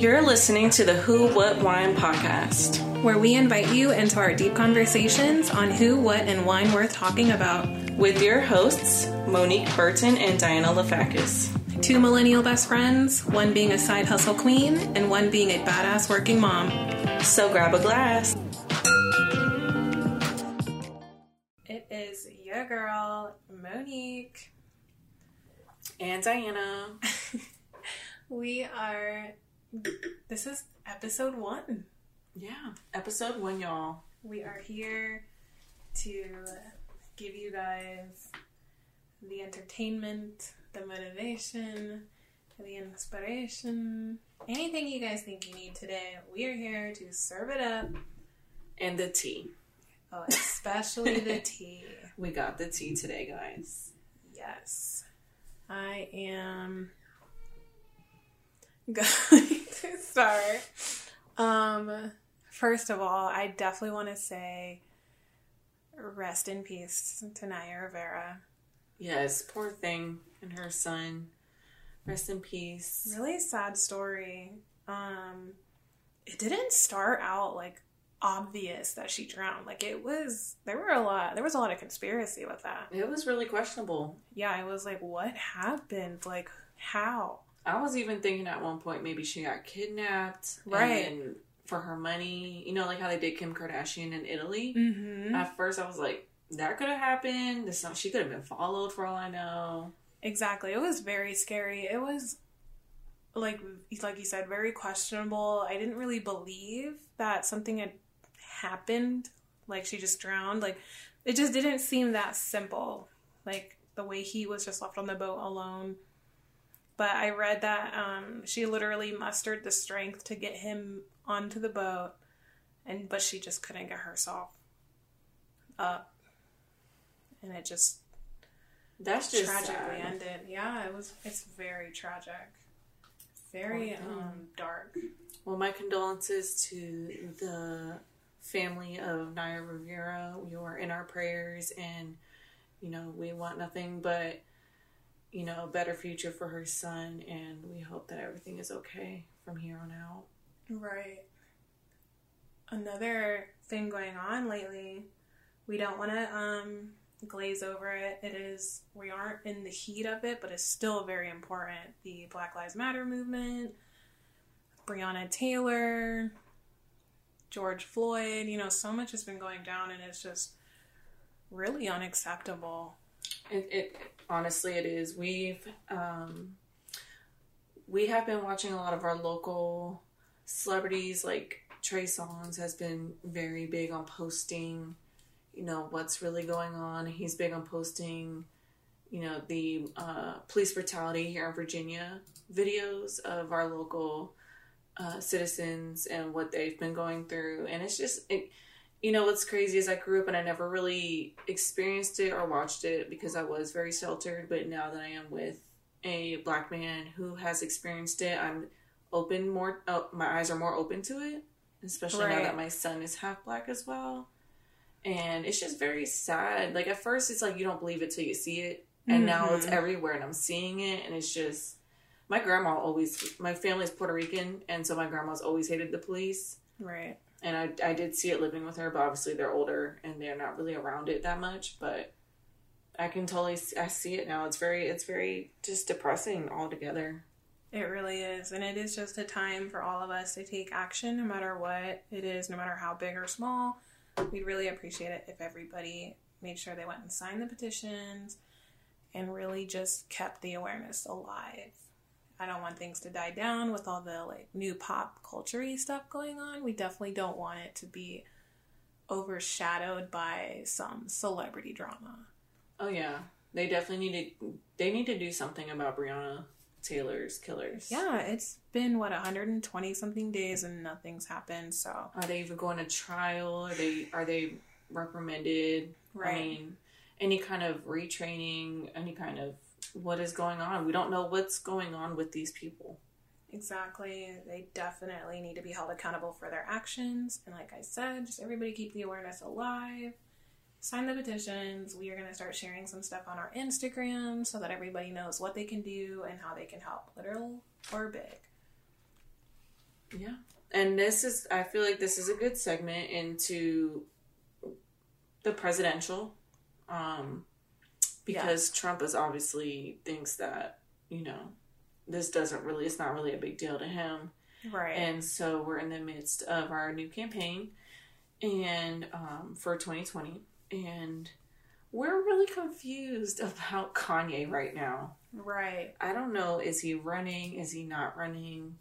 You're listening to the Who What Wine podcast, where we invite you into our deep conversations on who, what, and wine worth talking about. With your hosts, Monique Burton and Diana Lafakis. Two millennial best friends, one being a side hustle queen, and one being a badass working mom. So grab a glass. It is your girl, Monique. And Diana. We are... This is episode 1. Yeah, episode 1, y'all. We are here to give you guys the entertainment, the motivation, the inspiration, anything you guys think you need today. We are here to serve it up. And the tea. Oh, especially the tea. We got the tea today, guys. Yes. I am going to start. First of all, I definitely want to say rest in peace to Naya Rivera. Yes, poor thing, and her son. Rest in peace. Really sad story. It didn't start out like obvious that she drowned. Like there was a lot of conspiracy with that. It was really questionable. Yeah, I was like, what happened? Like, how? I was even thinking at one point maybe she got kidnapped, right? And for her money, you know, like how they did Kim Kardashian in Italy. Mm-hmm. At first, I was like, that could have happened. She could have been followed for all I know. Exactly. It was very scary. It was like you said, very questionable. I didn't really believe that something had happened. Like she just drowned. Like it just didn't seem that simple. Like the way he was just left on the boat alone. But I read that she literally mustered the strength to get him onto the boat, but she just couldn't get herself up, and it just tragically ended. Yeah, it's very tragic, very dark. Well, my condolences to the family of Naya Rivera. You are in our prayers, and you know we want nothing but, you know, a better future for her son, and we hope that everything is okay from here on out. Right. Another thing going on lately, we don't want to glaze over it. It is, we aren't in the heat of it, but it's still very important. The Black Lives Matter movement, Breonna Taylor, George Floyd, you know, so much has been going down, and it's just really unacceptable. It honestly, it is. We've we have been watching a lot of our local celebrities. Like Trey Songz has been very big on posting, you know, what's really going on. He's big on posting, you know, the police brutality here in Virginia, videos of our local citizens and what they've been going through. And it's just... You know, what's crazy is I grew up and I never really experienced it or watched it because I was very sheltered. But now that I am with a black man who has experienced it, I'm open more. My eyes are more open to it, especially right now that my son is half black as well. And it's just very sad. Like at first it's like you don't believe it till you see it. And now it's everywhere and I'm seeing it. And it's just, my family's Puerto Rican. And so my grandma's always hated the police. Right. And I did see it living with her, but obviously they're older and they're not really around it that much. But I can totally see it now. It's very just depressing altogether. It really is. And it is just a time for all of us to take action no matter what it is, no matter how big or small. We'd really appreciate it if everybody made sure they went and signed the petitions and really just kept the awareness alive. I don't want things to die down with all the like new pop culture-y stuff going on. We definitely don't want it to be overshadowed by some celebrity drama. Oh yeah, they definitely need to do something about Breonna Taylor's killers. Yeah, it's been 120 something days and nothing's happened. So are they even going to trial? Are they reprimanded? Right. I mean, any kind of retraining? Any kind of... What is going on? We don't know what's going on with these people. Exactly. They definitely need to be held accountable for their actions. And like I said, just everybody keep the awareness alive. Sign the petitions. We are going to start sharing some stuff on our Instagram so that everybody knows what they can do and how they can help, little or big. Yeah. And this is, I feel like this is a good segment into the presidential, because Trump is obviously thinks that, you know, this doesn't really, it's not really a big deal to him. Right. And so we're in the midst of our new campaign and for 2020, and we're really confused about Kanye right now. Right. I don't know. Is he running? Is he not running?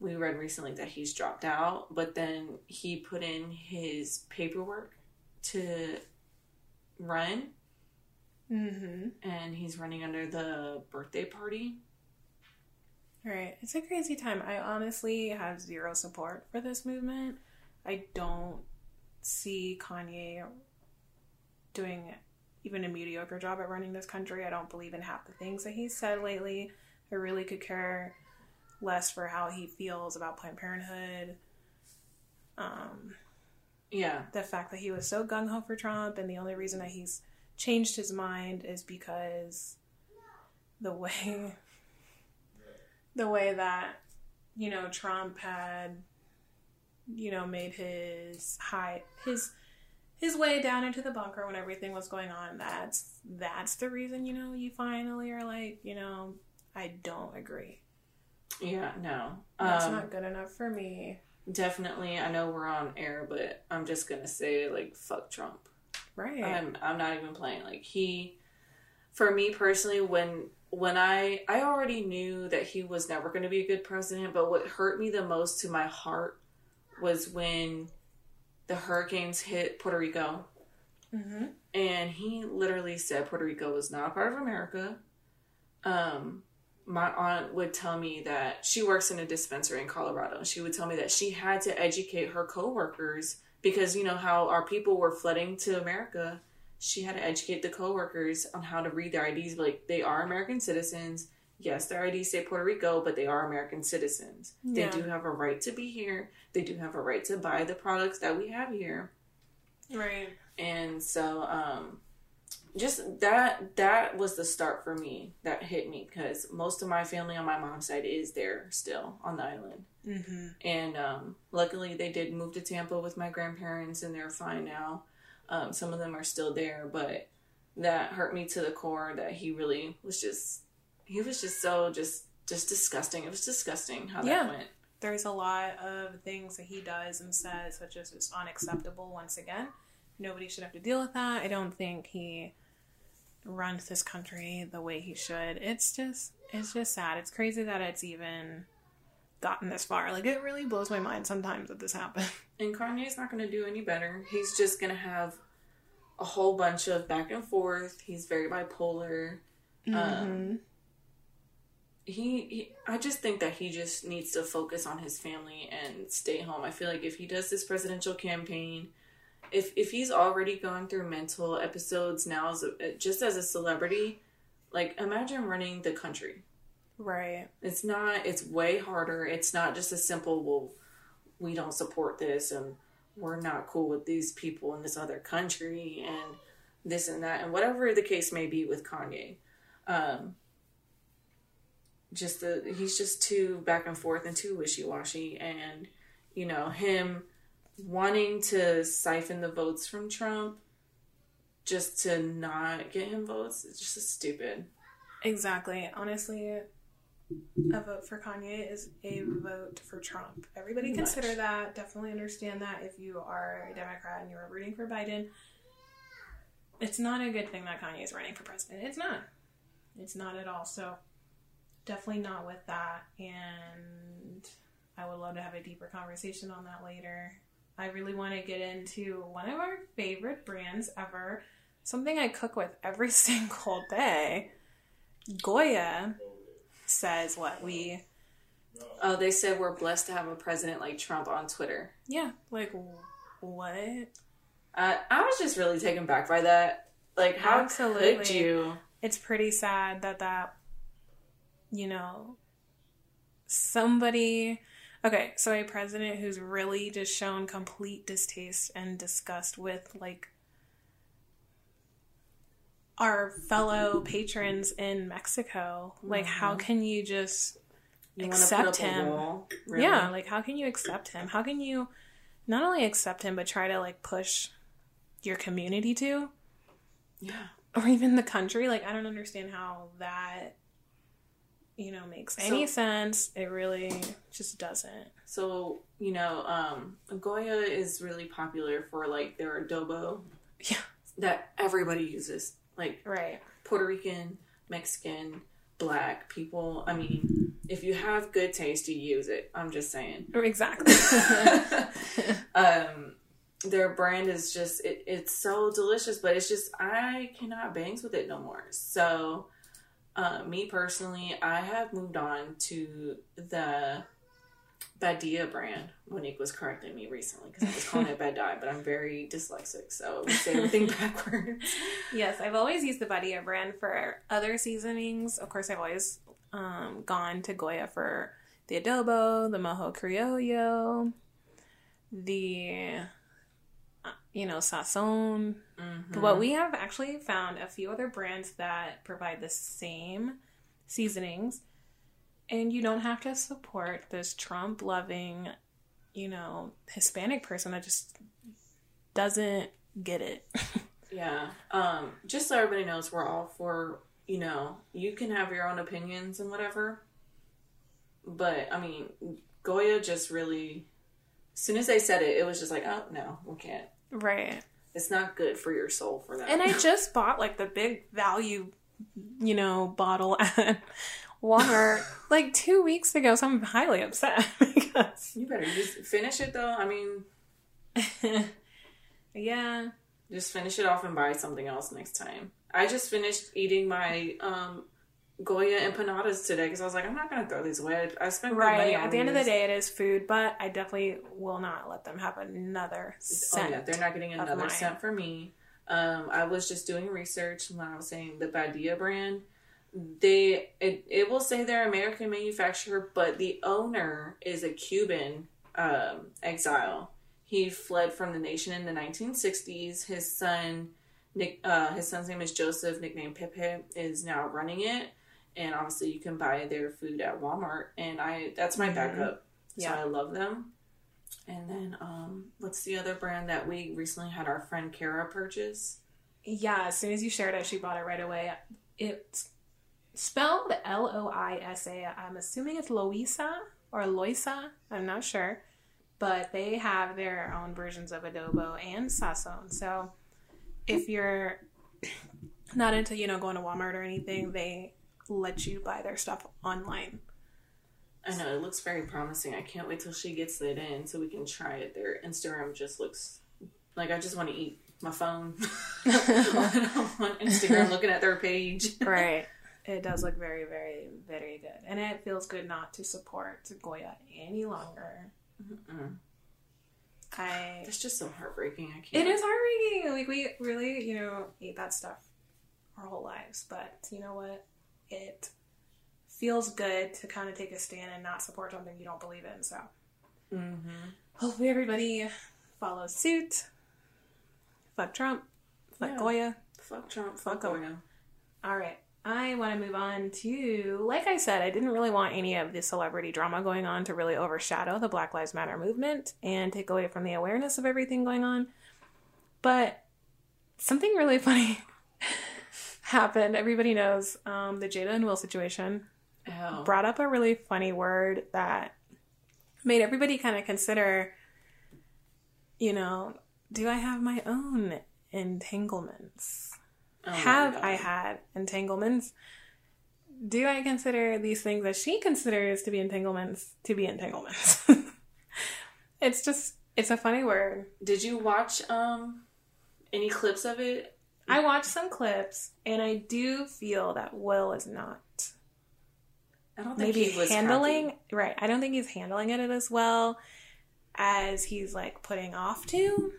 We read recently that he's dropped out, but then he put in his paperwork to run. Mm-hmm. And he's running under the birthday party. Right. It's a crazy time. I honestly have zero support for this movement. I don't see Kanye doing even a mediocre job at running this country. I don't believe in half the things that he's said lately. I really could care less for how he feels about Planned Parenthood. The fact that he was so gung-ho for Trump, and the only reason that he's changed his mind is because the way that, you know, Trump had, you know, made his way down into the bunker when everything was going on. That's the reason, you know, you finally are like, you know, I don't agree. Yeah, no. That's not good enough for me. Definitely. I know we're on air, but I'm just going to say, like, fuck Trump. Right. I'm not even playing. Like, he, for me personally, when I already knew that he was never going to be a good president, but what hurt me the most to my heart was when the hurricanes hit Puerto Rico. Mm-hmm. And he literally said Puerto Rico is not a part of America. My aunt would tell me that she works in a dispensary in Colorado. She would tell me that she had to educate her coworkers because, you know, how our people were flooding to America. She had to educate the coworkers on how to read their IDs. Like, they are American citizens. Yes, their IDs say Puerto Rico, but they are American citizens. Yeah. They do have a right to be here. They do have a right to buy the products that we have here. Right. And so, just that was the start for me that hit me, because most of my family on my mom's side is there still on the island. Mm-hmm. And luckily they did move to Tampa with my grandparents and they're fine now. Some of them are still there, but that hurt me to the core that he really was just, he was just so just disgusting. It was disgusting how that went. There's a lot of things that he does and says, which is just unacceptable once again. Nobody should have to deal with that. I don't think he runs this country the way he should. It's just sad. It's crazy that it's even gotten this far. Like, it really blows my mind sometimes that this happened. And Kanye's not going to do any better. He's just going to have a whole bunch of back and forth. He's very bipolar. Mm-hmm. I just think that he just needs to focus on his family and stay home. I feel like if he does this presidential campaign, if he's already going through mental episodes now just as a celebrity, like, imagine running the country. Right. It's way harder. It's not just a simple, well, we don't support this and we're not cool with these people in this other country and this and that and whatever the case may be with Kanye. He's just too back and forth and too wishy-washy, and, you know, him wanting to siphon the votes from Trump just to not get him votes, it's just stupid. Exactly. Honestly, a vote for Kanye is a vote for Trump. Everybody consider that. Definitely understand that if you are a Democrat and you are rooting for Biden. It's not a good thing that Kanye is running for president. It's not. It's not at all. So definitely not with that. And I would love to have a deeper conversation on that later. I really want to get into one of our favorite brands ever, something I cook with every single day. Goya says what we... Oh, they said we're blessed to have a president like Trump on Twitter. Yeah, like, what? I was just really taken back by that. Like, how Absolutely. Could you? It's pretty sad that, you know, somebody... Okay, so a president who's really just shown complete distaste and disgust with, like, our fellow patrons in Mexico. Like, mm-hmm. How can you just You accept him. Wall, really? Yeah, like how can you accept him? How can you not only accept him but try to like push your community to? Yeah. Or even the country. Like I don't understand how that, you know, makes any sense. It really just doesn't. So, you know, Goya is really popular for like their adobo. Yeah. That everybody uses. Like right. Puerto Rican, Mexican, Black people. I mean, if you have good taste, you use it. I'm just saying. Exactly. Their brand is just, it's so delicious, but it's just, I cannot bangs with it no more. So, me personally, I have moved on to the Badia brand. Monique was correcting me recently because I was calling it Badia, but I'm very dyslexic, so say everything backwards. Yes, I've always used the Badia brand for other seasonings. Of course, I've always gone to Goya for the adobo, the mojo criollo, the, you know, sazon. Mm-hmm. But we have actually found a few other brands that provide the same seasonings. And you don't have to support this Trump-loving, you know, Hispanic person that just doesn't get it. Yeah. Just so everybody knows, we're all for, you know, you can have your own opinions and whatever. But, I mean, Goya just really, as soon as they said it, it was just like, oh, no, we can't. Right. It's not good for your soul for that. And I just bought, like, the big value, you know, bottle at Walmart like 2 weeks ago, so I'm highly upset because you better just finish it though. I mean, yeah, just finish it off and buy something else next time. I just finished eating my Goya empanadas today because I was like, I'm not gonna throw these away. I spent right money on at the end these. Of the day, it is food, but I definitely will not let them have another cent. Oh yeah, they're not getting another cent from me. I was just doing research when I was saying the Badia brand. It will say they're American manufacturer, but the owner is a Cuban exile. He fled from the nation in the 1960s. His son, his son's name is Joseph, nicknamed Pepe, is now running it. And obviously, you can buy their food at Walmart. And that's my backup. Yeah. So I love them. And then, what's the other brand that we recently had our friend Kara purchase? Yeah, as soon as you shared it, she bought it right away. It's spelled Loisa. I'm assuming it's Loisa or Loisa. I'm not sure. But they have their own versions of adobo and sazon. So if you're not into, you know, going to Walmart or anything, they let you buy their stuff online. I know. It looks very promising. I can't wait till she gets it in so we can try it. Their Instagram just looks like I just want to eat my phone on Instagram looking at their page. Right. It does look very, very, very good. And it feels good not to support Goya any longer. Mm-mm. That's just so heartbreaking. I can't. It is heartbreaking. Like, we really, you know, ate that stuff our whole lives. But you know what? It feels good to kind of take a stand and not support something you don't believe in. So hopefully everybody follows suit. Fuck Trump. Fuck Goya. Fuck Trump. Fuck Goya. All right. I want to move on to, like I said, I didn't really want any of the celebrity drama going on to really overshadow the Black Lives Matter movement and take away from the awareness of everything going on. But something really funny happened. Everybody knows the Jada and Will situation brought up a really funny word that made everybody kind of consider, you know, do I have my own entanglements? Oh, have I had entanglements? Do I consider these things that she considers to be entanglements to be entanglements? It's just, it's a funny word. Did you watch any clips of it? I watched some clips, and I do feel that Will is not. I don't think maybe he was handling happy. Right. I don't think he's handling it as well as he's like putting off to.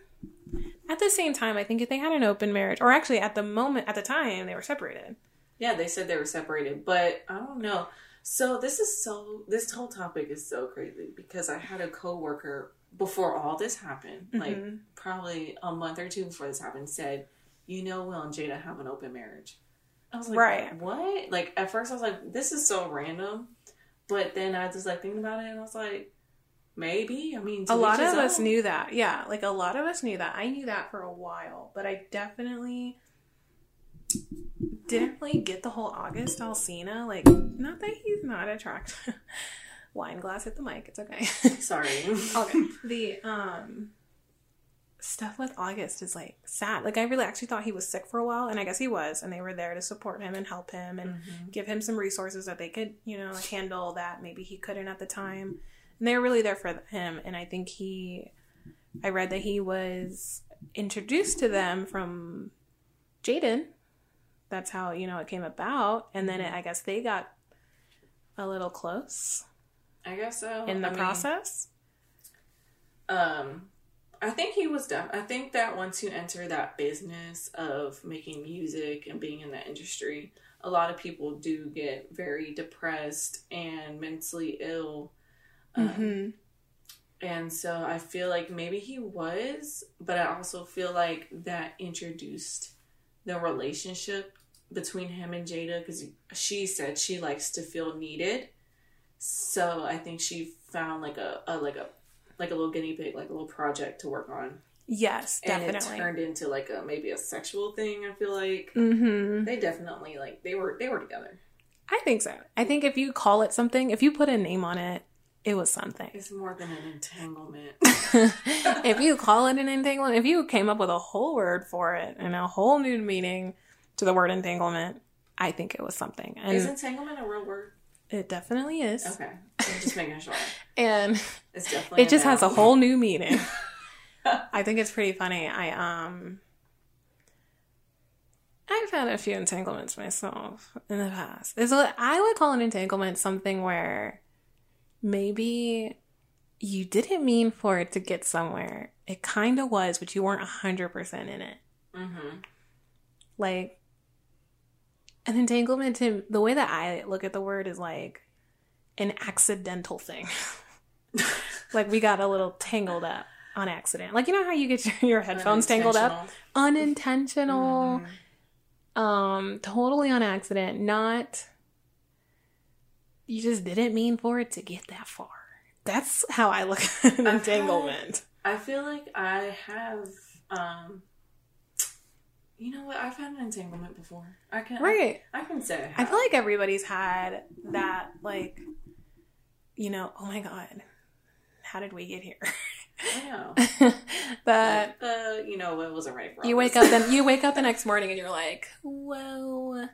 At the same time, I think if they had an open marriage, or actually at the time, they were separated. Yeah, they said they were separated, but I don't know. So this whole topic is so crazy because I had a coworker before all this happened, like probably a month or two before this happened, said, you know, Will and Jada have an open marriage. I was like, right. What? Like, at first I was like, this is so random, But then I was like thinking about it and I was like, maybe. I mean, a lot of us knew that. Yeah. Like a lot of us knew that. I knew that for a while, but I definitely didn't really get the whole August Alsina. Like, not that he's not attractive. Wine glass hit the mic. It's okay. Sorry. Okay. The stuff with August is like sad. Like I really actually thought he was sick for a while, and I guess he was, and they were there to support him and help him and give him some resources that they could, you know, like, handle that maybe he couldn't at the time. And they were really there for him. And I think I read that he was introduced to them from Jayden. That's how, you know, it came about. And then I guess they got a little close. I guess so. In the process? I think he was I think that once you enter that business of making music and being in that industry, a lot of people do get very depressed and mentally ill. And so I feel like maybe he was, but I also feel like that introduced the relationship between him and Jada, because she said she likes to feel needed. So I think she found like a little guinea pig, like a little project to work on. Yes, definitely. And it turned into like maybe a sexual thing. I feel like they definitely they were together. I think so. I think if you call it something, if you put a name on it, it was something. It's more than an entanglement. If you call it an entanglement, if you came up with a whole word for it and a whole new meaning to the word entanglement, I think it was something. And is entanglement a real word? It definitely is. Okay. I'm just making sure. And it's definitely it just has a whole new meaning. I think it's pretty funny. I've had a few entanglements myself in the past. So I would call an entanglement something where maybe you didn't mean for it to get somewhere. It kind of was, but you weren't 100% in it. Like, an entanglement, to the way that I look at the word, is like an accidental thing. Like we got a little tangled up on accident. Like, you know how you get your headphones tangled up? Unintentional. Totally on accident. Not, you just didn't mean for it to get that far. That's how I look at an entanglement. I feel like I have, you know what? I've had an entanglement before. I can say I feel like everybody's had that, like, you know, oh my God, how did we get here? I know. But, you know, it wasn't right for you wake up the next morning and you're like, whoa,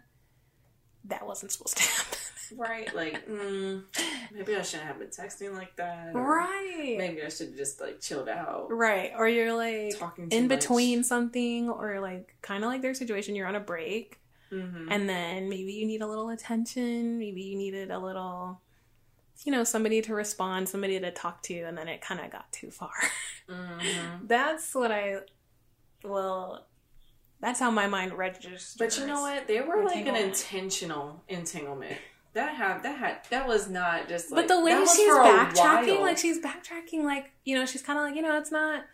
that wasn't supposed to happen. Right? Like, maybe I shouldn't have been texting like that. Right. Maybe I should have just, like, chilled out. Right. Or you're, like, talking in between something, or, like, kind of like their situation. You're on a break. And then maybe you need a little attention. Maybe you needed a little, you know, somebody to respond, somebody to talk to. And then it kind of got too far. That's what that's how my mind registers. But you know what? They were, like, an intentional entanglement. That was not just like. But the way she's backtracking, you know, she's kind of like, you know, it's not.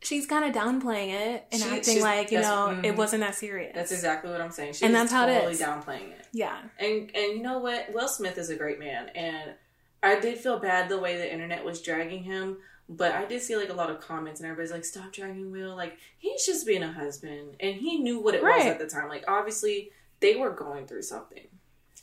She's kind of downplaying it and acting like, you know, it wasn't that serious. That's exactly what I'm saying. She's totally downplaying it. Yeah. And you know what? Will Smith is a great man, and I did feel bad the way the internet was dragging him, but I did see like a lot of comments and everybody's like, "Stop dragging Will. Like, he's just being a husband," and he knew what it was at the time. Like, obviously, they were going through something.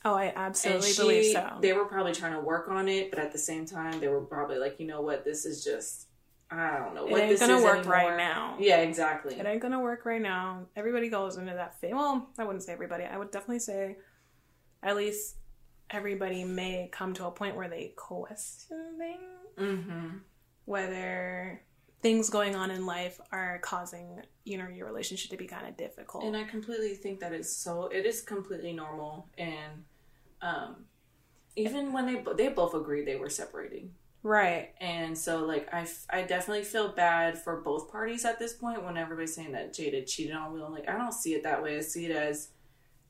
Oh, I absolutely believe so. They were probably trying to work on it, but at the same time, they were probably like, you know what, this is just, I don't know. It ain't going to work right now. Yeah, exactly. It ain't going to work right now. Everybody goes into that phase. Well, I wouldn't say everybody. I would definitely say at least everybody may come to a point where they question things. Whether things going on in life are causing, you know, your relationship to be kind of difficult. And I completely think that it is completely normal. And even when they both agreed they were separating. Right. And so, like, I definitely feel bad for both parties at this point when everybody's saying that Jada cheated on Will. I'm like, I don't see it that way. I see it as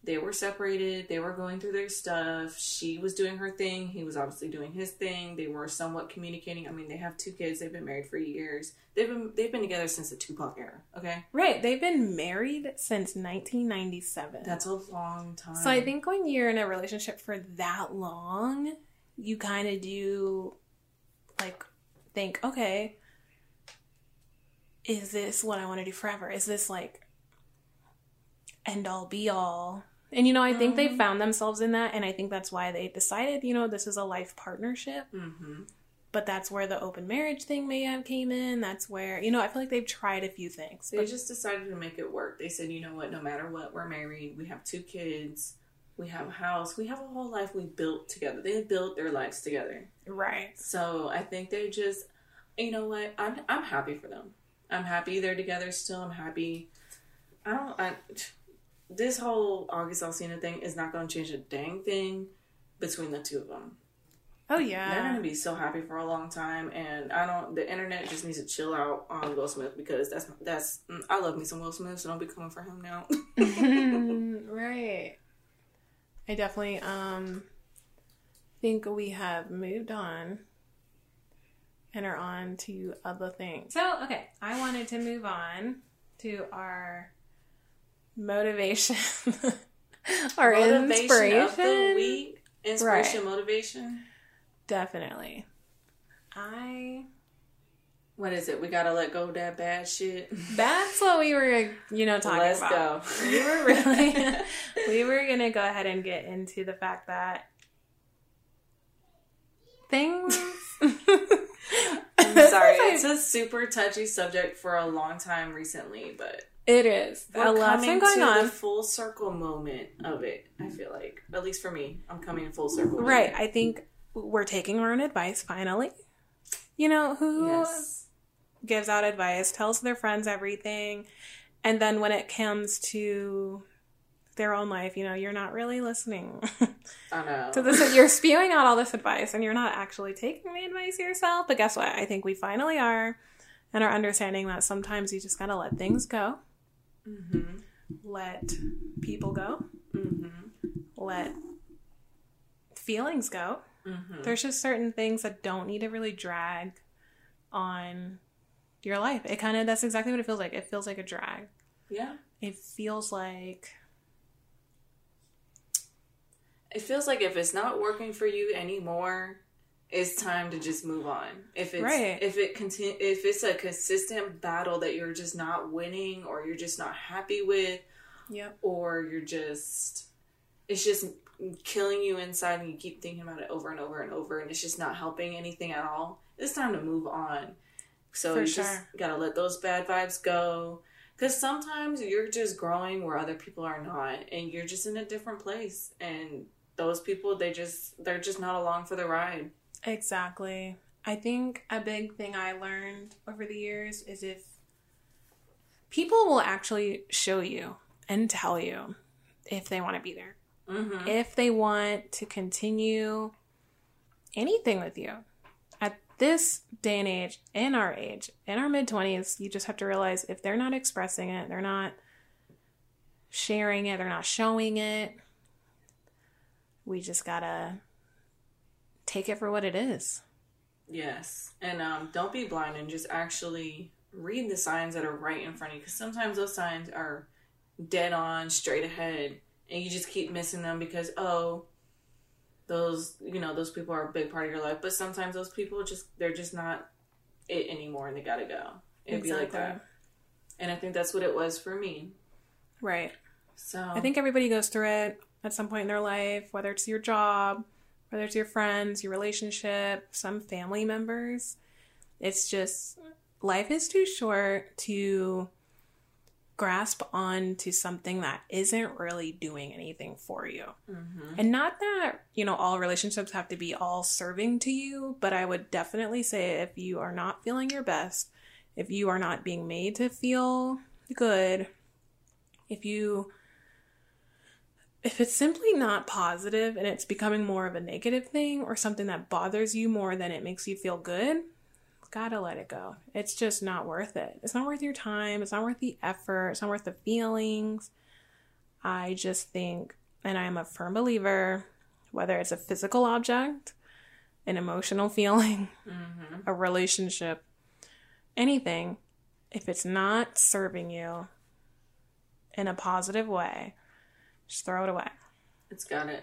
they were separated. They were going through their stuff. She was doing her thing. He was obviously doing his thing. They were somewhat communicating. I mean, they have two kids. They've been married for years. They've been together since the Tupac era, okay? Right. They've been married since 1997. That's a long time. So I think when you're in a relationship for that long, you kind of do, like, think, okay, is this what I want to do forever? Is this, like, end all be all? And, you know, I think they found themselves in that, and I think that's why they decided, you know, this is a life partnership. Mm-hmm. But that's where the open marriage thing may have came in. That's where, you know, I feel like they've tried a few things. They just decided to make it work. They said, you know what, no matter what, we're married. We have 2 kids. We have a house. We have a whole life we built together. They built their lives together. Right. So I think they just, you know what, I'm happy for them. I'm happy they're together still. I'm happy. This whole August Alsina thing is not going to change a dang thing between the two of them. Oh, yeah. They're going to be so happy for a long time, and the internet just needs to chill out on Will Smith, because that's I love me some Will Smith, so don't be coming for him now. Right. I definitely, think we have moved on and are on to other things. So, okay, I wanted to move on to our motivation, our motivation inspiration of the week. Inspiration, right. Motivation. Definitely. What is it? We gotta let go of that bad shit. That's what we were, you know, talking about. Let's go. We were gonna go ahead and get into the fact that things. I'm sorry. It's a super touchy subject for a long time recently, but it is. A lot's been going on. The full circle moment of it, I feel like. At least for me, I'm coming in full circle. Right. I think we're taking our own advice, finally. You know, who gives out advice, tells their friends everything, and then when it comes to their own life, you know, you're not really listening. I know. So you're spewing out all this advice, and you're not actually taking the advice yourself, but guess what? I think we finally are, and are understanding that sometimes you just gotta let things go. Mm-hmm. Let people go. Mm-hmm. Let feelings go. Mm-hmm. There's just certain things that don't need to really drag on your life. It kind of, that's exactly what it feels like. It feels like a drag. Yeah. It feels like if it's not working for you anymore, it's time to just move on. If it's a consistent battle that you're just not winning, or you're just not happy with, yep, or it's just killing you inside, and you keep thinking about it over and over and over, and it's just not helping anything at all, it's time to move on. So just gotta let those bad vibes go, because sometimes you're just growing where other people are not, and you're just in a different place, and those people, they're just not along for the ride. Exactly. I think a big thing I learned over the years is if people will actually show you and tell you if they want to be there. Mm-hmm. If they want to continue anything with you. At this day and age, in our mid-20s, you just have to realize if they're not expressing it, they're not sharing it, they're not showing it, we just gotta take it for what it is. Yes. And don't be blind, and just actually read the signs that are right in front of you, because sometimes those signs are dead on, straight ahead. And you just keep missing them because, those people are a big part of your life. But sometimes those people, they're just not it anymore, and they gotta go. It'd be like that. And I think that's what it was for me. Right. So I think everybody goes through it at some point in their life, whether it's your job, whether it's your friends, your relationship, some family members. It's just, life is too short to grasp on to something that isn't really doing anything for you. Mm-hmm. And not that, you know, all relationships have to be all serving to you, but I would definitely say if you are not feeling your best, if you are not being made to feel good, if it's simply not positive and it's becoming more of a negative thing, or something that bothers you more than it makes you feel good, gotta let it go. It's just not worth it. It's not worth your time. It's not worth the effort. It's not worth the feelings. I just think, and I am a firm believer, whether it's a physical object, an emotional feeling, mm-hmm, a relationship, anything, if it's not serving you in a positive way, just throw it away. It's gotta,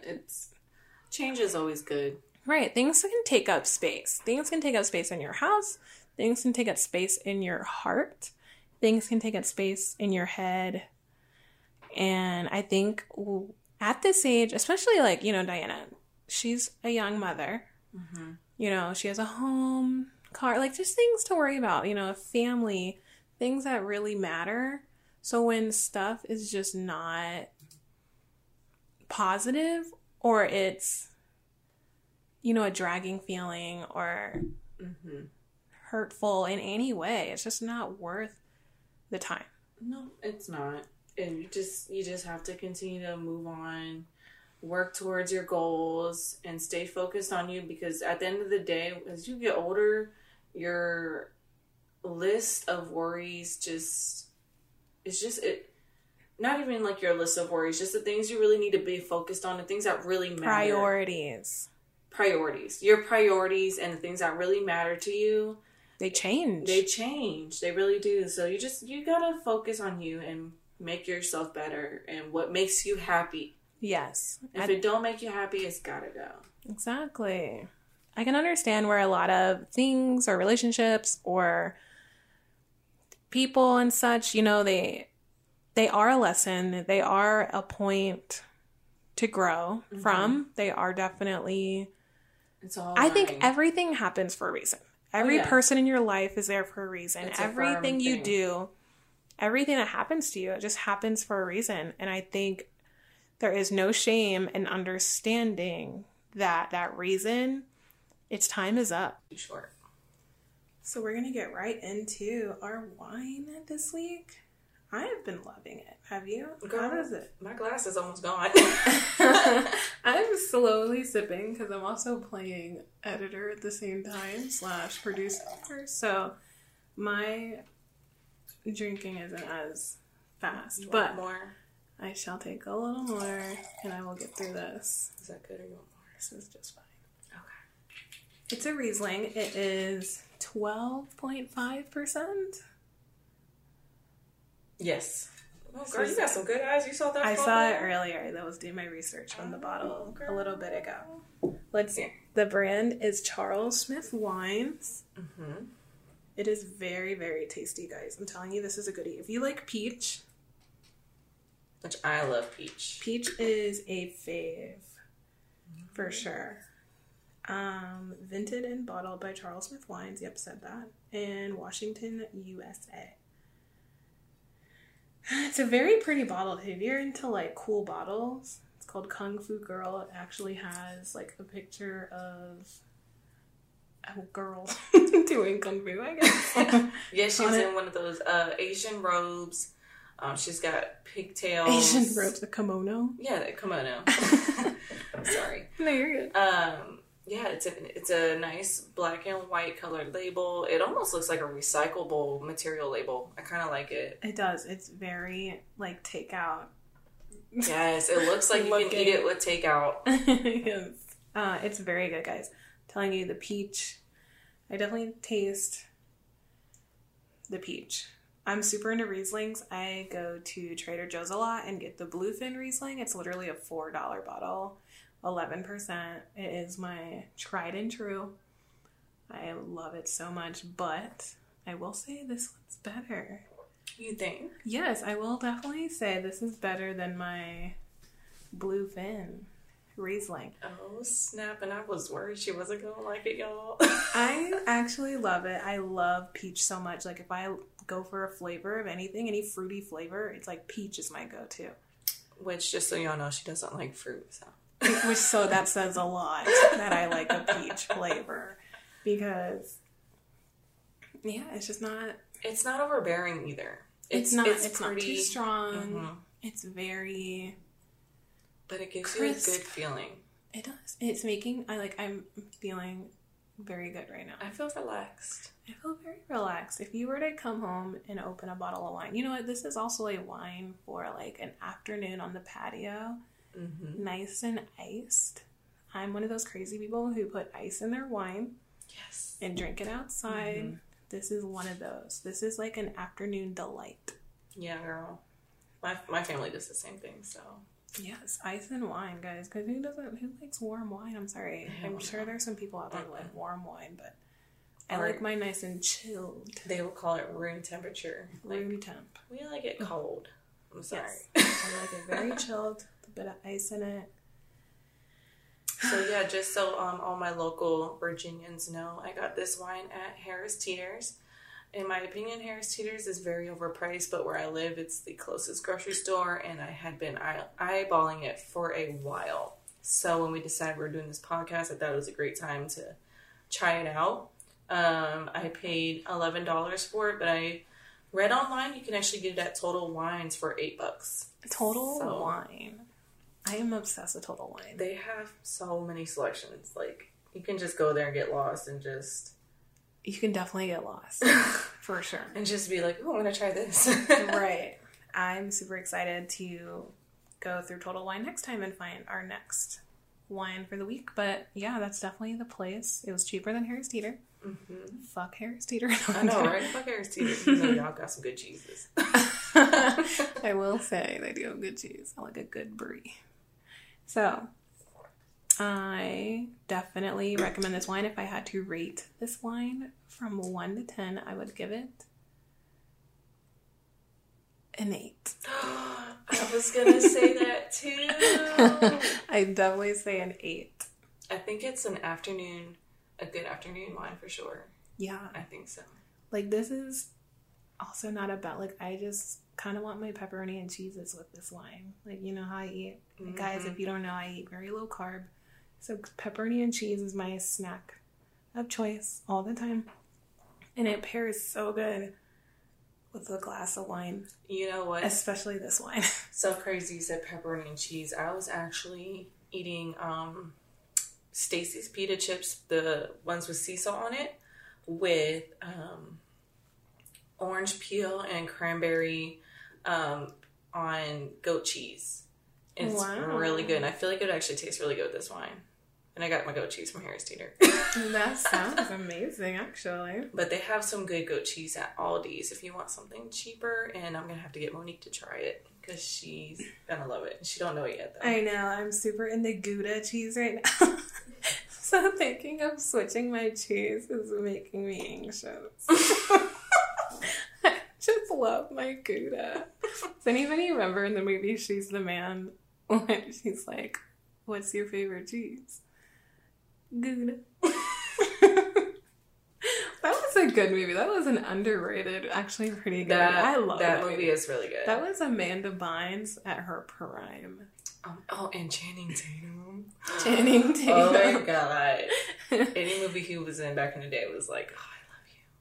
change is always good. Right. Things can take up space. Things can take up space in your house. Things can take up space in your heart. Things can take up space in your head. And I think at this age, especially like, you know, Diana, she's a young mother. Mm-hmm. You know, she has a home, car, like just things to worry about, you know, a family, things that really matter. So when stuff is just not positive, or it's, you know, a dragging feeling or mm-hmm. hurtful in any way, it's just not worth the time. No, it's not. And you just have to continue to move on, work towards your goals, and stay focused on you, because at the end of the day, as you get older, your list of worries not even like your list of worries, just the things you really need to be focused on, the things that really matter. Priorities. Your priorities and the things that really matter to you. They change. They really do. So you gotta focus on you and make yourself better and what makes you happy. Yes. If it don't make you happy, it's gotta go. Exactly. I can understand where a lot of things or relationships or people and such, you know, they are a lesson. They are a point to grow mm-hmm. from. They are definitely... It's all I think everything happens for a reason. Every person in your life is there for a reason. It's everything you do, everything that happens to you, it just happens for a reason. And I think there is no shame in understanding that reason, its time is up. Too short. So we're going to get right into our wine this week. I have been loving it. Have you? Girl, how is it? My glass is almost gone. I'm slowly sipping because I'm also playing editor at the same time / producer. So my drinking isn't as fast, but more. I shall take a little more and I will get through this. Is that good or you want more? This is just fine. Okay. It's a Riesling. It is 12.5%. Yes. Oh, girl, you got some good eyes. You saw that? I saw it earlier. That was doing my research from the bottle a little bit ago. Let's see. The brand is Charles Smith Wines. Mm-hmm. It is very, very tasty, guys. I'm telling you, this is a goodie. If you like peach. Which I love peach. Peach is a fave. Mm-hmm. For sure. Vinted and bottled by Charles Smith Wines. Yep, said that. In Washington, USA. It's a very pretty bottle. If you're into like cool bottles, it's called Kung Fu Girl. It actually has like a picture of a girl doing kung fu, I guess. Yeah, she's in one of those Asian robes. She's got pigtails. Asian robes, a kimono. Yeah, a kimono. I'm sorry. No, you're good. Yeah, it's a nice black and white colored label. It almost looks like a recyclable material label. I kind of like it. It does. It's very, like, takeout. Yes, it looks like you can eat it with takeout. Yes. It's very good, guys. I'm telling you, the peach. I definitely taste the peach. I'm super into Rieslings. I go to Trader Joe's a lot and get the Bluefin Riesling. It's literally a $4 bottle. 11%. It is my tried and true. I love it so much, but I will say this one's better. You think? Yes, I will definitely say this is better than my Bluefin Riesling. Oh, snap. And I was worried she wasn't going to like it, y'all. I actually love it. I love peach so much. Like, if I go for a flavor of anything, any fruity flavor, it's like peach is my go-to. Which, just so y'all know, she doesn't like fruit, so. Which, so that says a lot that I like a peach flavor because, yeah, it's just not... It's not overbearing either. It's not too strong. Mm-hmm. It's very... But it gives crisp. You a good feeling. It does. It's making... I'm feeling very good right now. I feel relaxed. I feel very relaxed. If you were to come home and open a bottle of wine... You know what? This is also a wine for, like, an afternoon on the patio... Mm-hmm. Nice and iced. I'm one of those crazy people who put ice in their wine. Yes. And drink it outside. Mm-hmm. This is one of those. This is like an afternoon delight. Yeah, girl. My family does the same thing, so. Yes, ice and wine, guys. Because who likes warm wine? I'm sorry. I'm sure there's some people out there who like warm wine, but I like mine nice and chilled. They will call it room temperature. Room temp. We like it cold. I'm sorry. Yes. I like it very chilled. A bit of ice in it. So yeah, just so all my local Virginians know, I got this wine at Harris Teeter's. In my opinion, Harris Teeter's is very overpriced, but where I live, it's the closest grocery store, and I had been eyeballing it for a while. So when we decided we were doing this podcast, I thought it was a great time to try it out. I paid $11 for it, but I read online you can actually get it at Total Wines for $8. Total Wine. I am obsessed with Total Wine. They have so many selections. Like, you can just go there and get lost and just... You can definitely get lost, for sure. And just be like, oh, I'm going to try this. Right. I'm super excited to go through Total Wine next time and find our next wine for the week. But, yeah, that's definitely the place. It was cheaper than Harris Teeter. Mm-hmm. Fuck Harris Teeter. I know, right? Fuck Harris Teeter. Because y'all got some good cheeses. I will say they do have good cheese. I like a good brie. So, I definitely recommend this wine. If I had to rate this wine from 1 to 10, I would give it an 8. I was going to say that too. I'd definitely say an 8. I think it's a good afternoon wine for sure. Yeah. I think so. Like, this is also not about, like, I just kind of want my pepperoni and cheeses with this wine. Like, you know how I eat. Mm-hmm. Guys, if you don't know, I eat very low carb. So pepperoni and cheese is my snack of choice all the time. And it pairs so good with a glass of wine. You know what? Especially this wine. So crazy you said pepperoni and cheese. I was actually eating Stacy's pita chips, the ones with sea salt on it, with orange peel and cranberry on goat cheese. And it's really good. And I feel like it would actually taste really good with this wine. And I got my goat cheese from Harris Teeter. That sounds amazing, actually. But they have some good goat cheese at Aldi's if you want something cheaper. And I'm going to have to get Monique to try it because she's going to love it. She don't know it yet, though. I know. I'm super into Gouda cheese right now. So thinking of switching my cheese is making me anxious. I just love my Gouda. Does anybody remember in the movie She's the Man when she's like, what's your favorite cheese? Gouda. That was a good movie. That was an underrated, actually pretty good movie. I love that movie. That movie is really good. That was Amanda Bynes at her prime. And Channing Tatum. Channing Tatum. Oh my God. Any movie he was in back in the day was like, oh,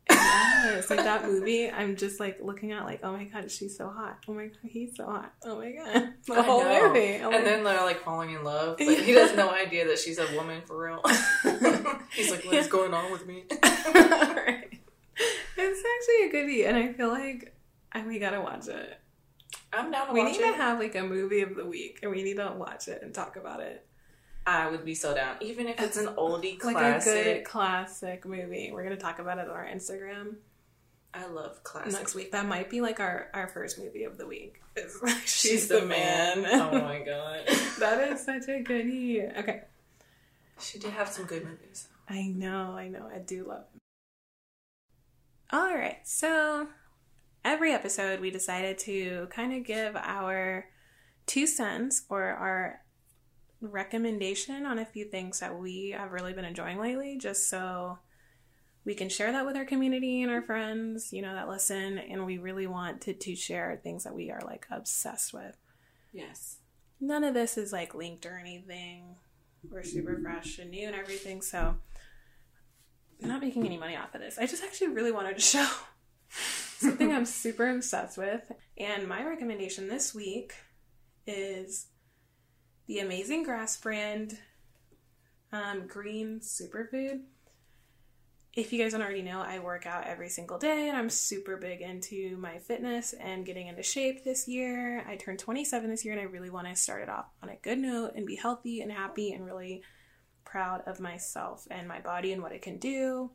yes, like that movie, I'm just like looking at like, oh my God, she's so hot. Oh my God, he's so hot. Oh my God, the whole movie. Oh, and then they're like falling in love. Like, he has no idea that she's a woman for real. He's like, what's going on with me? Right. It's actually a goodie, and I feel like we gotta watch it. I'm down to watch it. We need to have like a movie of the week, and we need to watch it and talk about it. I would be so down. Even if it's an oldie classic. Like a good classic movie. We're going to talk about it on our Instagram. I love classics. Next week. That might be like our first movie of the week. It's like She's the man. Oh my God. That is such a goodie. Okay. She did have some good movies. I know. I do love them. All right. So every episode we decided to kind of give our 2 cents or our recommendation on a few things that we have really been enjoying lately, just so we can share that with our community and our friends, you know, that listen. And we really wanted to share things that we are like obsessed with. Yes. None of this is like linked or anything. We're super fresh and new and everything, so I'm not making any money off of this. I just actually really wanted to show something I'm super obsessed with. And my recommendation this week is the Amazing Grass brand green superfood. If you guys don't already know, I work out every single day, and I'm super big into my fitness and getting into shape this year. I turned 27 this year, and I really want to start it off on a good note and be healthy and happy and really proud of myself and my body and what it can do.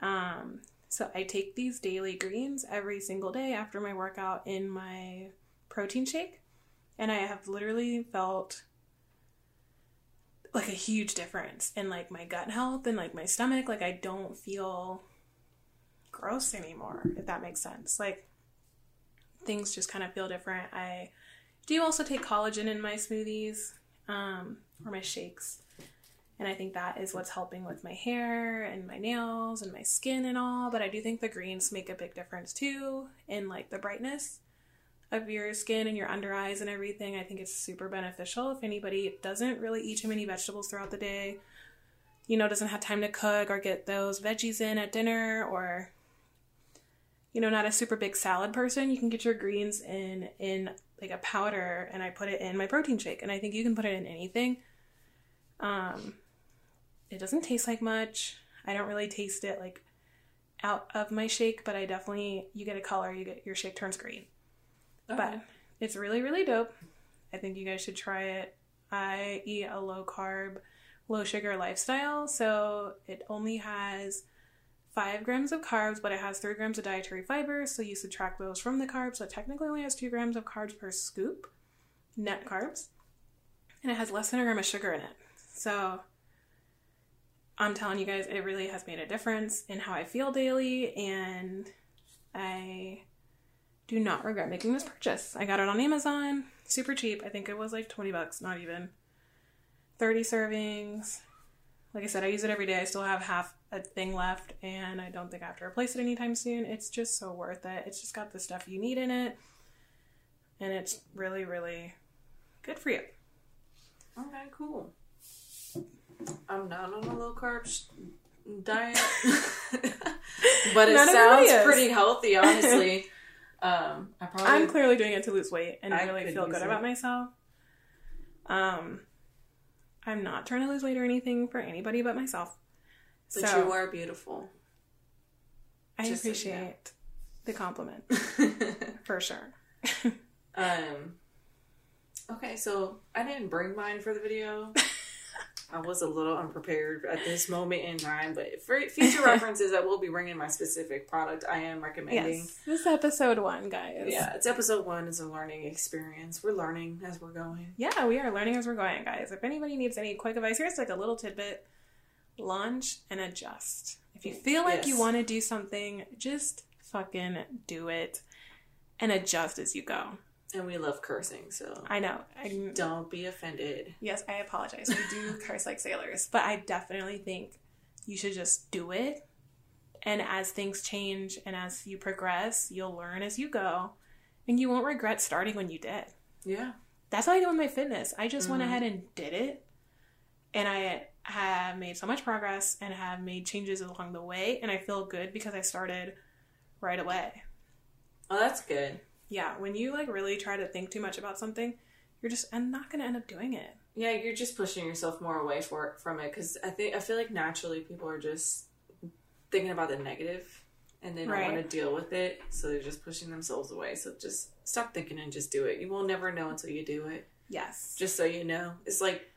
So I take these daily greens every single day after my workout in my protein shake. And I have literally felt like a huge difference in like my gut health and like my stomach. Like I don't feel gross anymore, if that makes sense. Like things just kind of feel different. I do also take collagen in my smoothies or my shakes. And I think that is what's helping with my hair and my nails and my skin and all. But I do think the greens make a big difference too in like the brightness of your skin and your under eyes and everything. I think it's super beneficial. If anybody doesn't really eat too many vegetables throughout the day, you know, doesn't have time to cook or get those veggies in at dinner, or, you know, not a super big salad person, you can get your greens in like a powder, and I put it in my protein shake. And I think you can put it in anything. It doesn't taste like much. I don't really taste it like out of my shake, but I definitely, you get a color, you get your shake turns green. Okay. But it's really, really dope. I think you guys should try it. I eat a low carb, low sugar lifestyle. So it only has 5 grams of carbs, but it has 3 grams of dietary fiber. So you subtract those from the carbs. So it technically only has 2 grams of carbs per scoop, net carbs. And it has less than a gram of sugar in it. So I'm telling you guys, it really has made a difference in how I feel daily, and I do not regret making this purchase. I got it on Amazon, super cheap. I think it was like $20, not even. 30 servings. Like I said, I use it every day. I still have half a thing left, and I don't think I have to replace it anytime soon. It's just so worth it. It's just got the stuff you need in it, and it's really, really good for you. Okay, cool. I'm not on a low carb diet, but it sounds pretty healthy, honestly. I'm clearly doing it to lose weight, and I really feel good about myself. I'm not trying to lose weight or anything for anybody but myself. But so, you are beautiful. I just appreciate the compliment, for sure. Okay, so I didn't bring mine for the video. I was a little unprepared at this moment in time, but for future references, I will be bringing my specific product I am recommending. Yes, this is episode 1, guys. Yeah, it's episode 1. It's a learning experience. We're learning as we're going. Yeah, we are learning as we're going, guys. If anybody needs any quick advice, here's like a little tidbit. Launch and adjust. If you feel like you want to do something, just fucking do it and adjust as you go. And we love cursing, so... I know. Don't be offended. Yes, I apologize. We do curse like sailors. But I definitely think you should just do it. And as things change and as you progress, you'll learn as you go. And you won't regret starting when you did. Yeah. That's how I do with my fitness. I just went ahead and did it. And I have made so much progress and have made changes along the way. And I feel good because I started right away. Oh, that's good. Yeah, when you, like, really try to think too much about something, you're just not going to end up doing it. Yeah, you're just pushing yourself more away from it, because I feel like naturally people are just thinking about the negative, and they don't want to deal with it, so they're just pushing themselves away. So just stop thinking and just do it. You will never know until you do it. Yes. Just so you know. It's like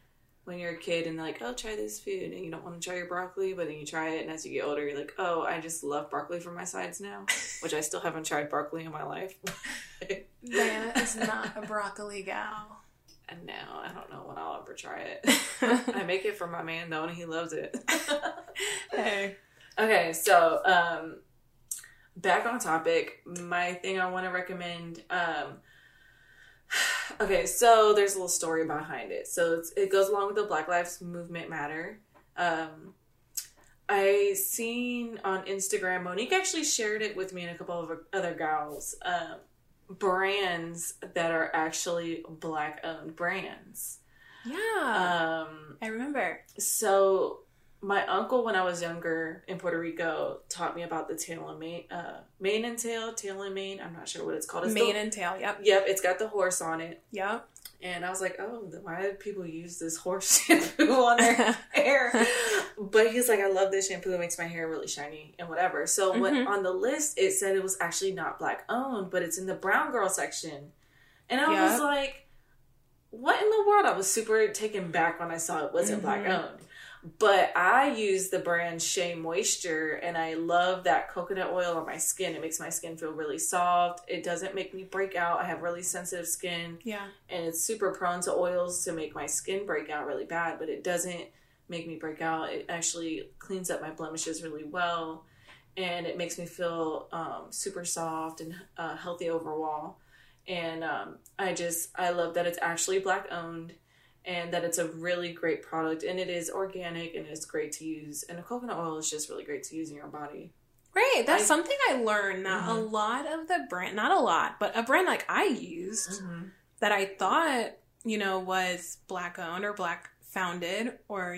when you're a kid, and they're like, oh, try this food, and you don't want to try your broccoli, but then you try it, and as you get older, you're like, oh, I just love broccoli for my sides now, which I still haven't tried broccoli in my life. Diana is not a broccoli gal. No, I don't know when I'll ever try it. I make it for my man, though, and he loves it. Hey. Okay, so back on topic, my thing I want to recommend... Okay, so there's a little story behind it. So it goes along with the Black Lives Matter. I seen on Instagram, Monique actually shared it with me and a couple of other gals, brands that are actually Black-owned brands. Yeah, I remember. So my uncle, when I was younger in Puerto Rico, taught me about the tail and mane. I'm not sure what it's called. It's mane and tail, yep. Yep, it's got the horse on it. Yep. And I was like, oh, why do people use this horse shampoo on their hair? But he's like, I love this shampoo. It makes my hair really shiny and whatever. So when, on the list, it said it was actually not Black-owned, but it's in the brown girl section. And I was like, what in the world? I was super taken back when I saw it wasn't Black-owned. But I use the brand Shea Moisture, and I love that coconut oil on my skin. It makes my skin feel really soft. It doesn't make me break out. I have really sensitive skin. Yeah. And it's super prone to oils to make my skin break out really bad, but it doesn't make me break out. It actually cleans up my blemishes really well, and it makes me feel super soft and healthy overall. And I love that it's actually Black-owned, and that it's a really great product, and it is organic, and it's great to use. And the coconut oil is just really great to use in your body. Right. That's something I learned, that mm-hmm. a lot of the brand, not a lot, but a brand like I used mm-hmm. that I thought, was Black-owned or Black-founded or,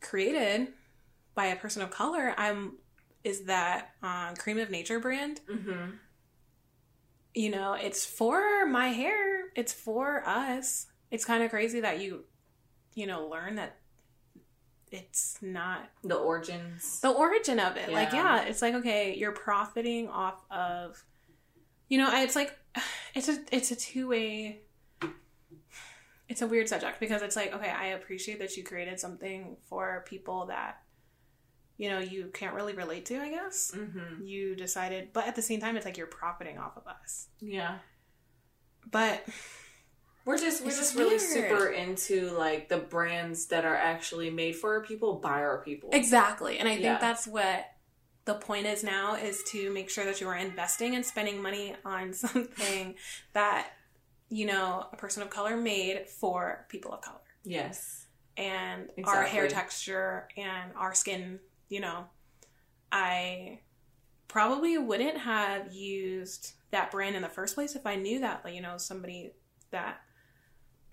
created by a person of color, is that Cream of Nature brand. Mm-hmm. It's for my hair. It's for us. It's kind of crazy that you learn that it's not... The origin of it. Yeah. It's like, okay, you're profiting off of... it's a two-way... It's a weird subject, because it's like, okay, I appreciate that you created something for people that, you can't really relate to, I guess. Mm-hmm. You decided... But at the same time, it's like you're profiting off of us. Yeah. But... We're just really super into, the brands that are actually made for our people, by our people. Exactly. And I think that's what the point is now, is to make sure that you are investing and spending money on something that, a person of color made for people of color. Yes. And exactly. Our hair texture and our skin, I probably wouldn't have used that brand in the first place if I knew that, somebody that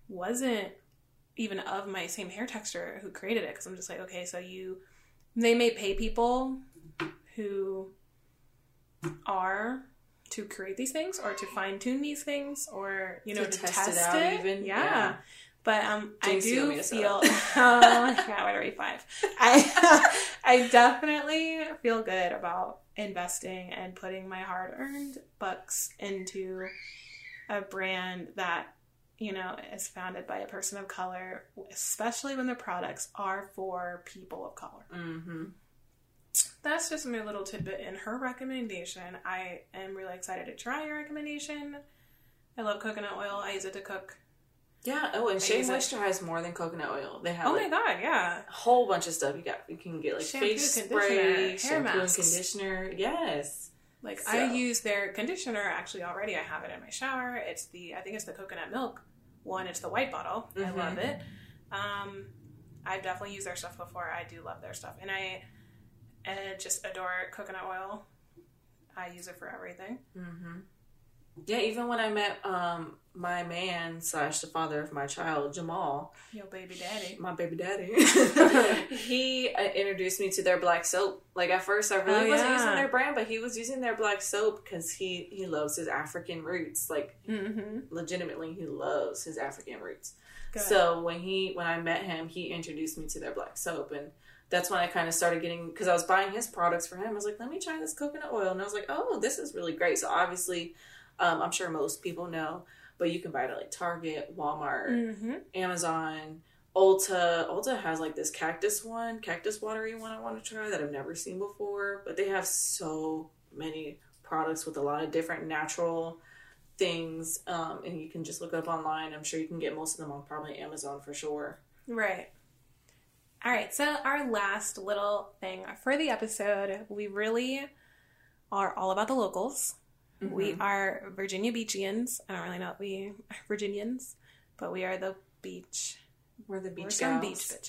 wasn't even of my same hair texture who created it, because I'm just like, okay, so they may pay people who are to create these things or to fine tune these things or to test it out. Even. Yeah. But James, I do feel oh my God, we're 5. I definitely feel good about investing and putting my hard earned bucks into a brand that is founded by a person of color, especially when the products are for people of color. Mm-hmm. That's just my little tidbit in her recommendation. I am really excited to try your recommendation. I love coconut oil. I use it to cook. Yeah. Oh, and Shea Moisture has more than coconut oil. They have. Oh my God! Yeah. A whole bunch of stuff. You can get shampoo, face spray, shampoo, and conditioner. Yes. I use their conditioner actually already. I have it in my shower. It's I think it's the coconut milk one. It's the white bottle. Mm-hmm. I love it. I've definitely used their stuff before. I do love their stuff. And I just adore coconut oil. I use it for everything. Mm-hmm. Yeah, even when I met my man / the father of my child, Jamal. Your baby daddy. My baby daddy. He introduced me to their black soap. At first I really wasn't using their brand, but he was using their black soap because he loves his African roots. Mm-hmm. Legitimately, he loves his African roots. So when I met him, he introduced me to their black soap, and that's when I kind of started getting, because I was buying his products for him. I was like, let me try this coconut oil. And I was like, oh, this is really great. So obviously... I'm sure most people know, but you can buy it at Target, Walmart, mm-hmm. Amazon, Ulta. Ulta has this cactus watery one I want to try that I've never seen before. But they have so many products with a lot of different natural things, and you can just look it up online. I'm sure you can get most of them on probably Amazon for sure. Right. All right, so our last little thing for the episode, we really are all about the locals. Mm-hmm. We are Virginia Beachians. I don't really know what we are, Virginians, but we are the beach. We're the beach girls. We're some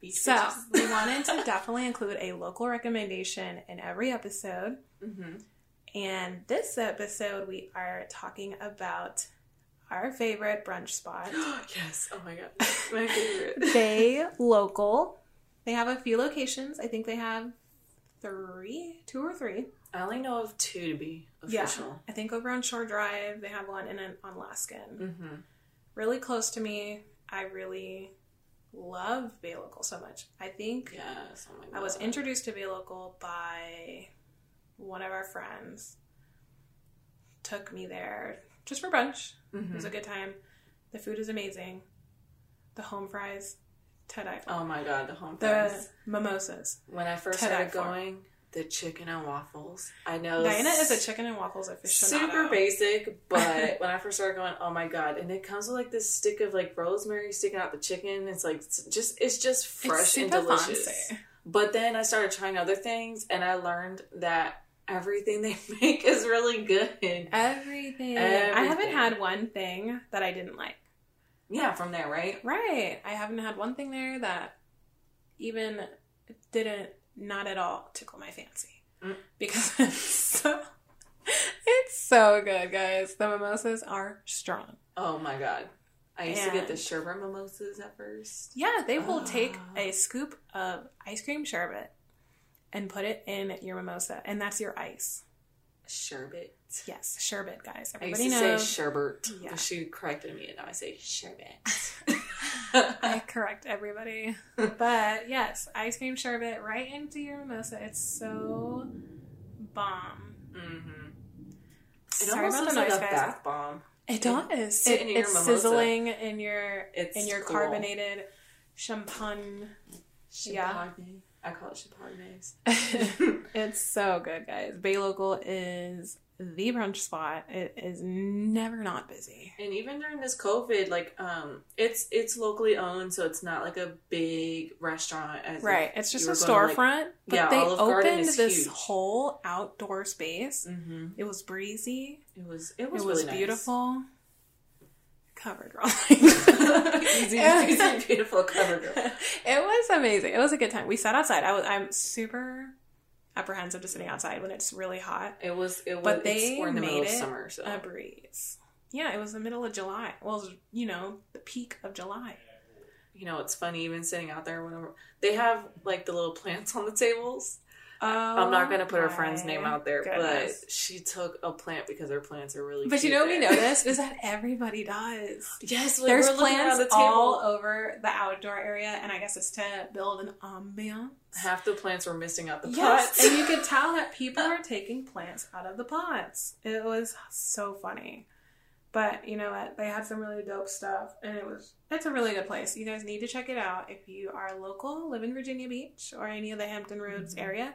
beach bitches. We wanted to definitely include a local recommendation in every episode. Mm-hmm. And this episode, we are talking about our favorite brunch spot. Yes. Oh my God. My favorite. Bay Local. They have a few locations. I think they have 2 or 3. I only know of 2 to be official. Yeah, I think over on Shore Drive, they have one, and then on Laskin. Mm-hmm. Really close to me. I really love Bay Local so much. I think I was introduced to Bay Local by one of our friends. Took me there just for brunch. Mm-hmm. It was a good time. The food is amazing. The home fries, Ted-Eye Farm. Oh my God, the home fries. The mimosas. When I first started going, the chicken and waffles. I know. Diana is a chicken and waffles aficionado. Super basic, but when I first started going, oh my God. And it comes with like this stick of like rosemary sticking out the chicken. It's like, it's just fresh and delicious. Fancy. But then I started trying other things and I learned that everything they make is really good. Everything. I haven't had one thing that I didn't like. Yeah, from there, right? Right. I haven't had one thing there that even didn't not at all tickle my fancy. Mm. Because it's so good, guys. The mimosas are strong. Oh, my God. I used to get the sherbet mimosas at first. Yeah, they will take a scoop of ice cream sherbet and put it in your mimosa. And that's your ice. Sherbet. Yes, sherbet, guys. Everybody knows. I used to say sherbet. Yeah. She corrected me, and now I say sherbet. I correct everybody. But yes, ice cream sherbet right into your mimosa. It's so bomb. Mm-hmm. Sorry about the noise, guys. It almost looks like a bath bomb. It does. It's sizzling in your carbonated champagne. Yeah. I call it champagne. It's so good, guys. Bay Local is the brunch spot. It is never not busy. And even during this COVID, like, it's locally owned, so it's not like a big restaurant. Right. It's just a storefront. Like, but yeah, they opened this huge whole outdoor space. Mm-hmm. It was breezy. It was really beautiful. Nice. Covered girl. easy, beautiful covered girl. It was amazing. It was a good time. We sat outside. I'm super apprehensive to sitting outside when it's really hot. It was but they in the made middle of summer, so. A breeze. Yeah, it was the middle of July. Well, you know, the peak of July. You know, it's funny even sitting out there whenever they have like the little plants on the tables. Oh, I'm not going to put her friend's name out there, goodness. But she took a plant because her plants are really cute. But you know what we noticed is that everybody does. Yes. Like there's plants all over the outdoor area, and I guess it's to build an ambiance. Half the plants were missing out the pots. And you could tell that people were taking plants out of the pots. It was so funny. But you know what? They had some really dope stuff, and it's a really good place. You guys need to check it out if you are local, live in Virginia Beach or any of the Hampton Roads area.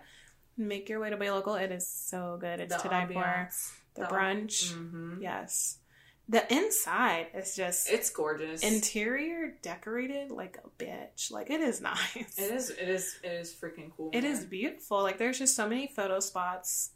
Make your way to Bay Local. It is so good. It's to die for. The brunch, mm-hmm. Yes. The inside is just—it's gorgeous. Interior decorated like a bitch. Like it is nice. It is freaking cool. It is beautiful. Like there's just so many photo spots.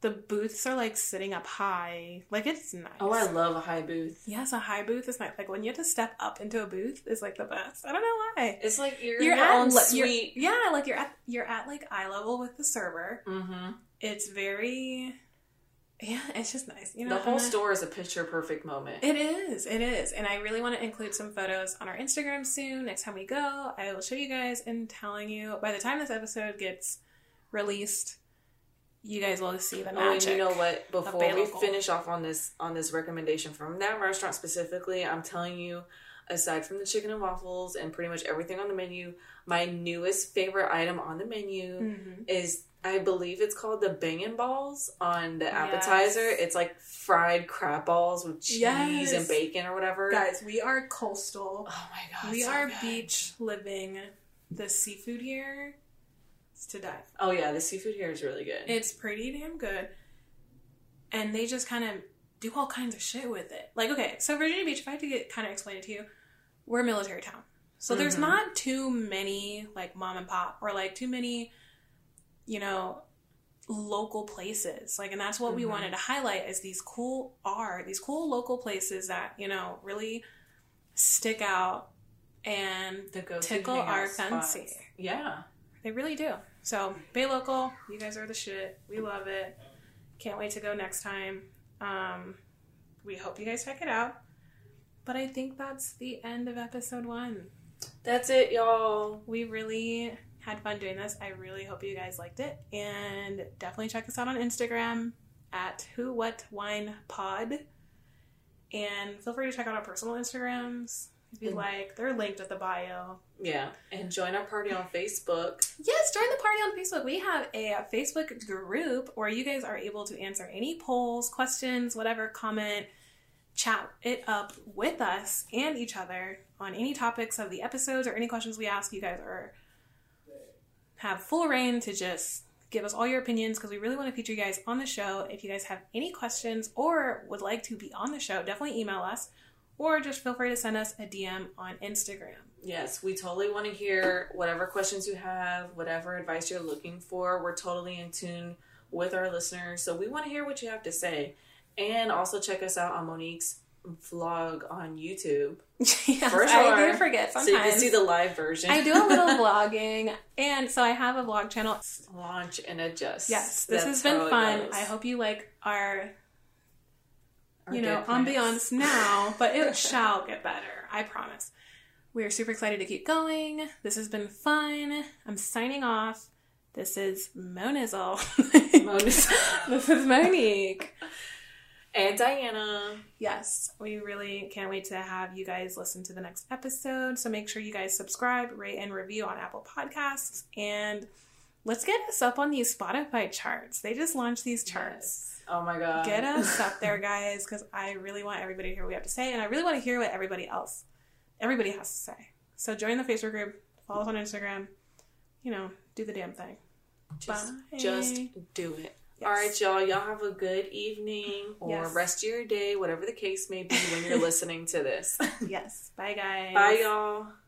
The booths are, like, sitting up high. Like, it's nice. Oh, I love a high booth. Yes, a high booth is nice. Like, when you have to step up into a booth is, like, the best. I don't know why. It's like you're in your own suite. Yeah, like, you're at, like, eye level with the server. Mm-hmm. It's very... Yeah, it's just nice. You know, the whole store is a picture-perfect moment. It is. And I really want to include some photos on our Instagram soon. Next time we go, I will show you guys and telling you. By the time this episode gets released... You guys will see the magic. And you know what? Before we finish off on this recommendation from that restaurant specifically, I'm telling you, aside from the chicken and waffles and pretty much everything on the menu, my newest favorite item on the menu is, I believe it's called the bangin' balls on the appetizer. Yes. It's like fried crab balls with cheese and bacon or whatever. Guys, we are coastal. Oh my God. We are beach living. The seafood here. To die. Oh yeah, the seafood here is really good. It's pretty damn good. And they just kind of do all kinds of shit with it. Like, okay, so Virginia Beach, if I had to explain it to you, we're a military town. So there's not too many, like, mom and pop or, like, too many, you know, local places. Like, and that's what we wanted to highlight is these cool local places that, you know, really stick out and tickle our fancy. Spots. Yeah. They really do. So, Bay Local, you guys are the shit. We love it. Can't wait to go next time. We hope you guys check it out. But I think that's the end of episode 1. That's it, y'all. We really had fun doing this. I really hope you guys liked it. And definitely check us out on Instagram at WhoWhatWinePod. And feel free to check out our personal Instagrams. Be like, they're linked at the bio. Yeah. And join our party on Facebook. Yes, join the party on Facebook. We have a Facebook group where you guys are able to answer any polls, questions, whatever, comment, chat it up with us and each other on any topics of the episodes or any questions we ask. You guys have full reign to just give us all your opinions, because we really want to feature you guys on the show. If you guys have any questions or would like to be on the show, definitely email us, or just feel free to send us a DM on Instagram. Yes, we totally want to hear whatever questions you have, whatever advice you're looking for. We're totally in tune with our listeners, so we want to hear what you have to say. And also check us out on Monique's vlog on YouTube. Yes, for sure. I do forget sometimes. So you can see the live version. I do a little vlogging, and so I have a vlog channel. Launch and adjust. Yes, that's has been fun. I hope you like our you know, ambiance now, but it shall get better. I promise. We are super excited to keep going. This has been fun. I'm signing off. This is Monizel. This is Monique. And Diana. Yes, we really can't wait to have you guys listen to the next episode. So make sure you guys subscribe, rate, and review on Apple Podcasts. And let's get us up on these Spotify charts. They just launched these charts. Yes. Oh my God. Get us up there, guys, because I really want everybody to hear what we have to say, and I really want to hear what everybody has to say. So join the Facebook group, follow us on Instagram, you know, do the damn thing. Just do it. Yes. All right, y'all. Y'all have a good evening or rest of your day, whatever the case may be when you're listening to this. Yes. Bye, guys. Bye, y'all.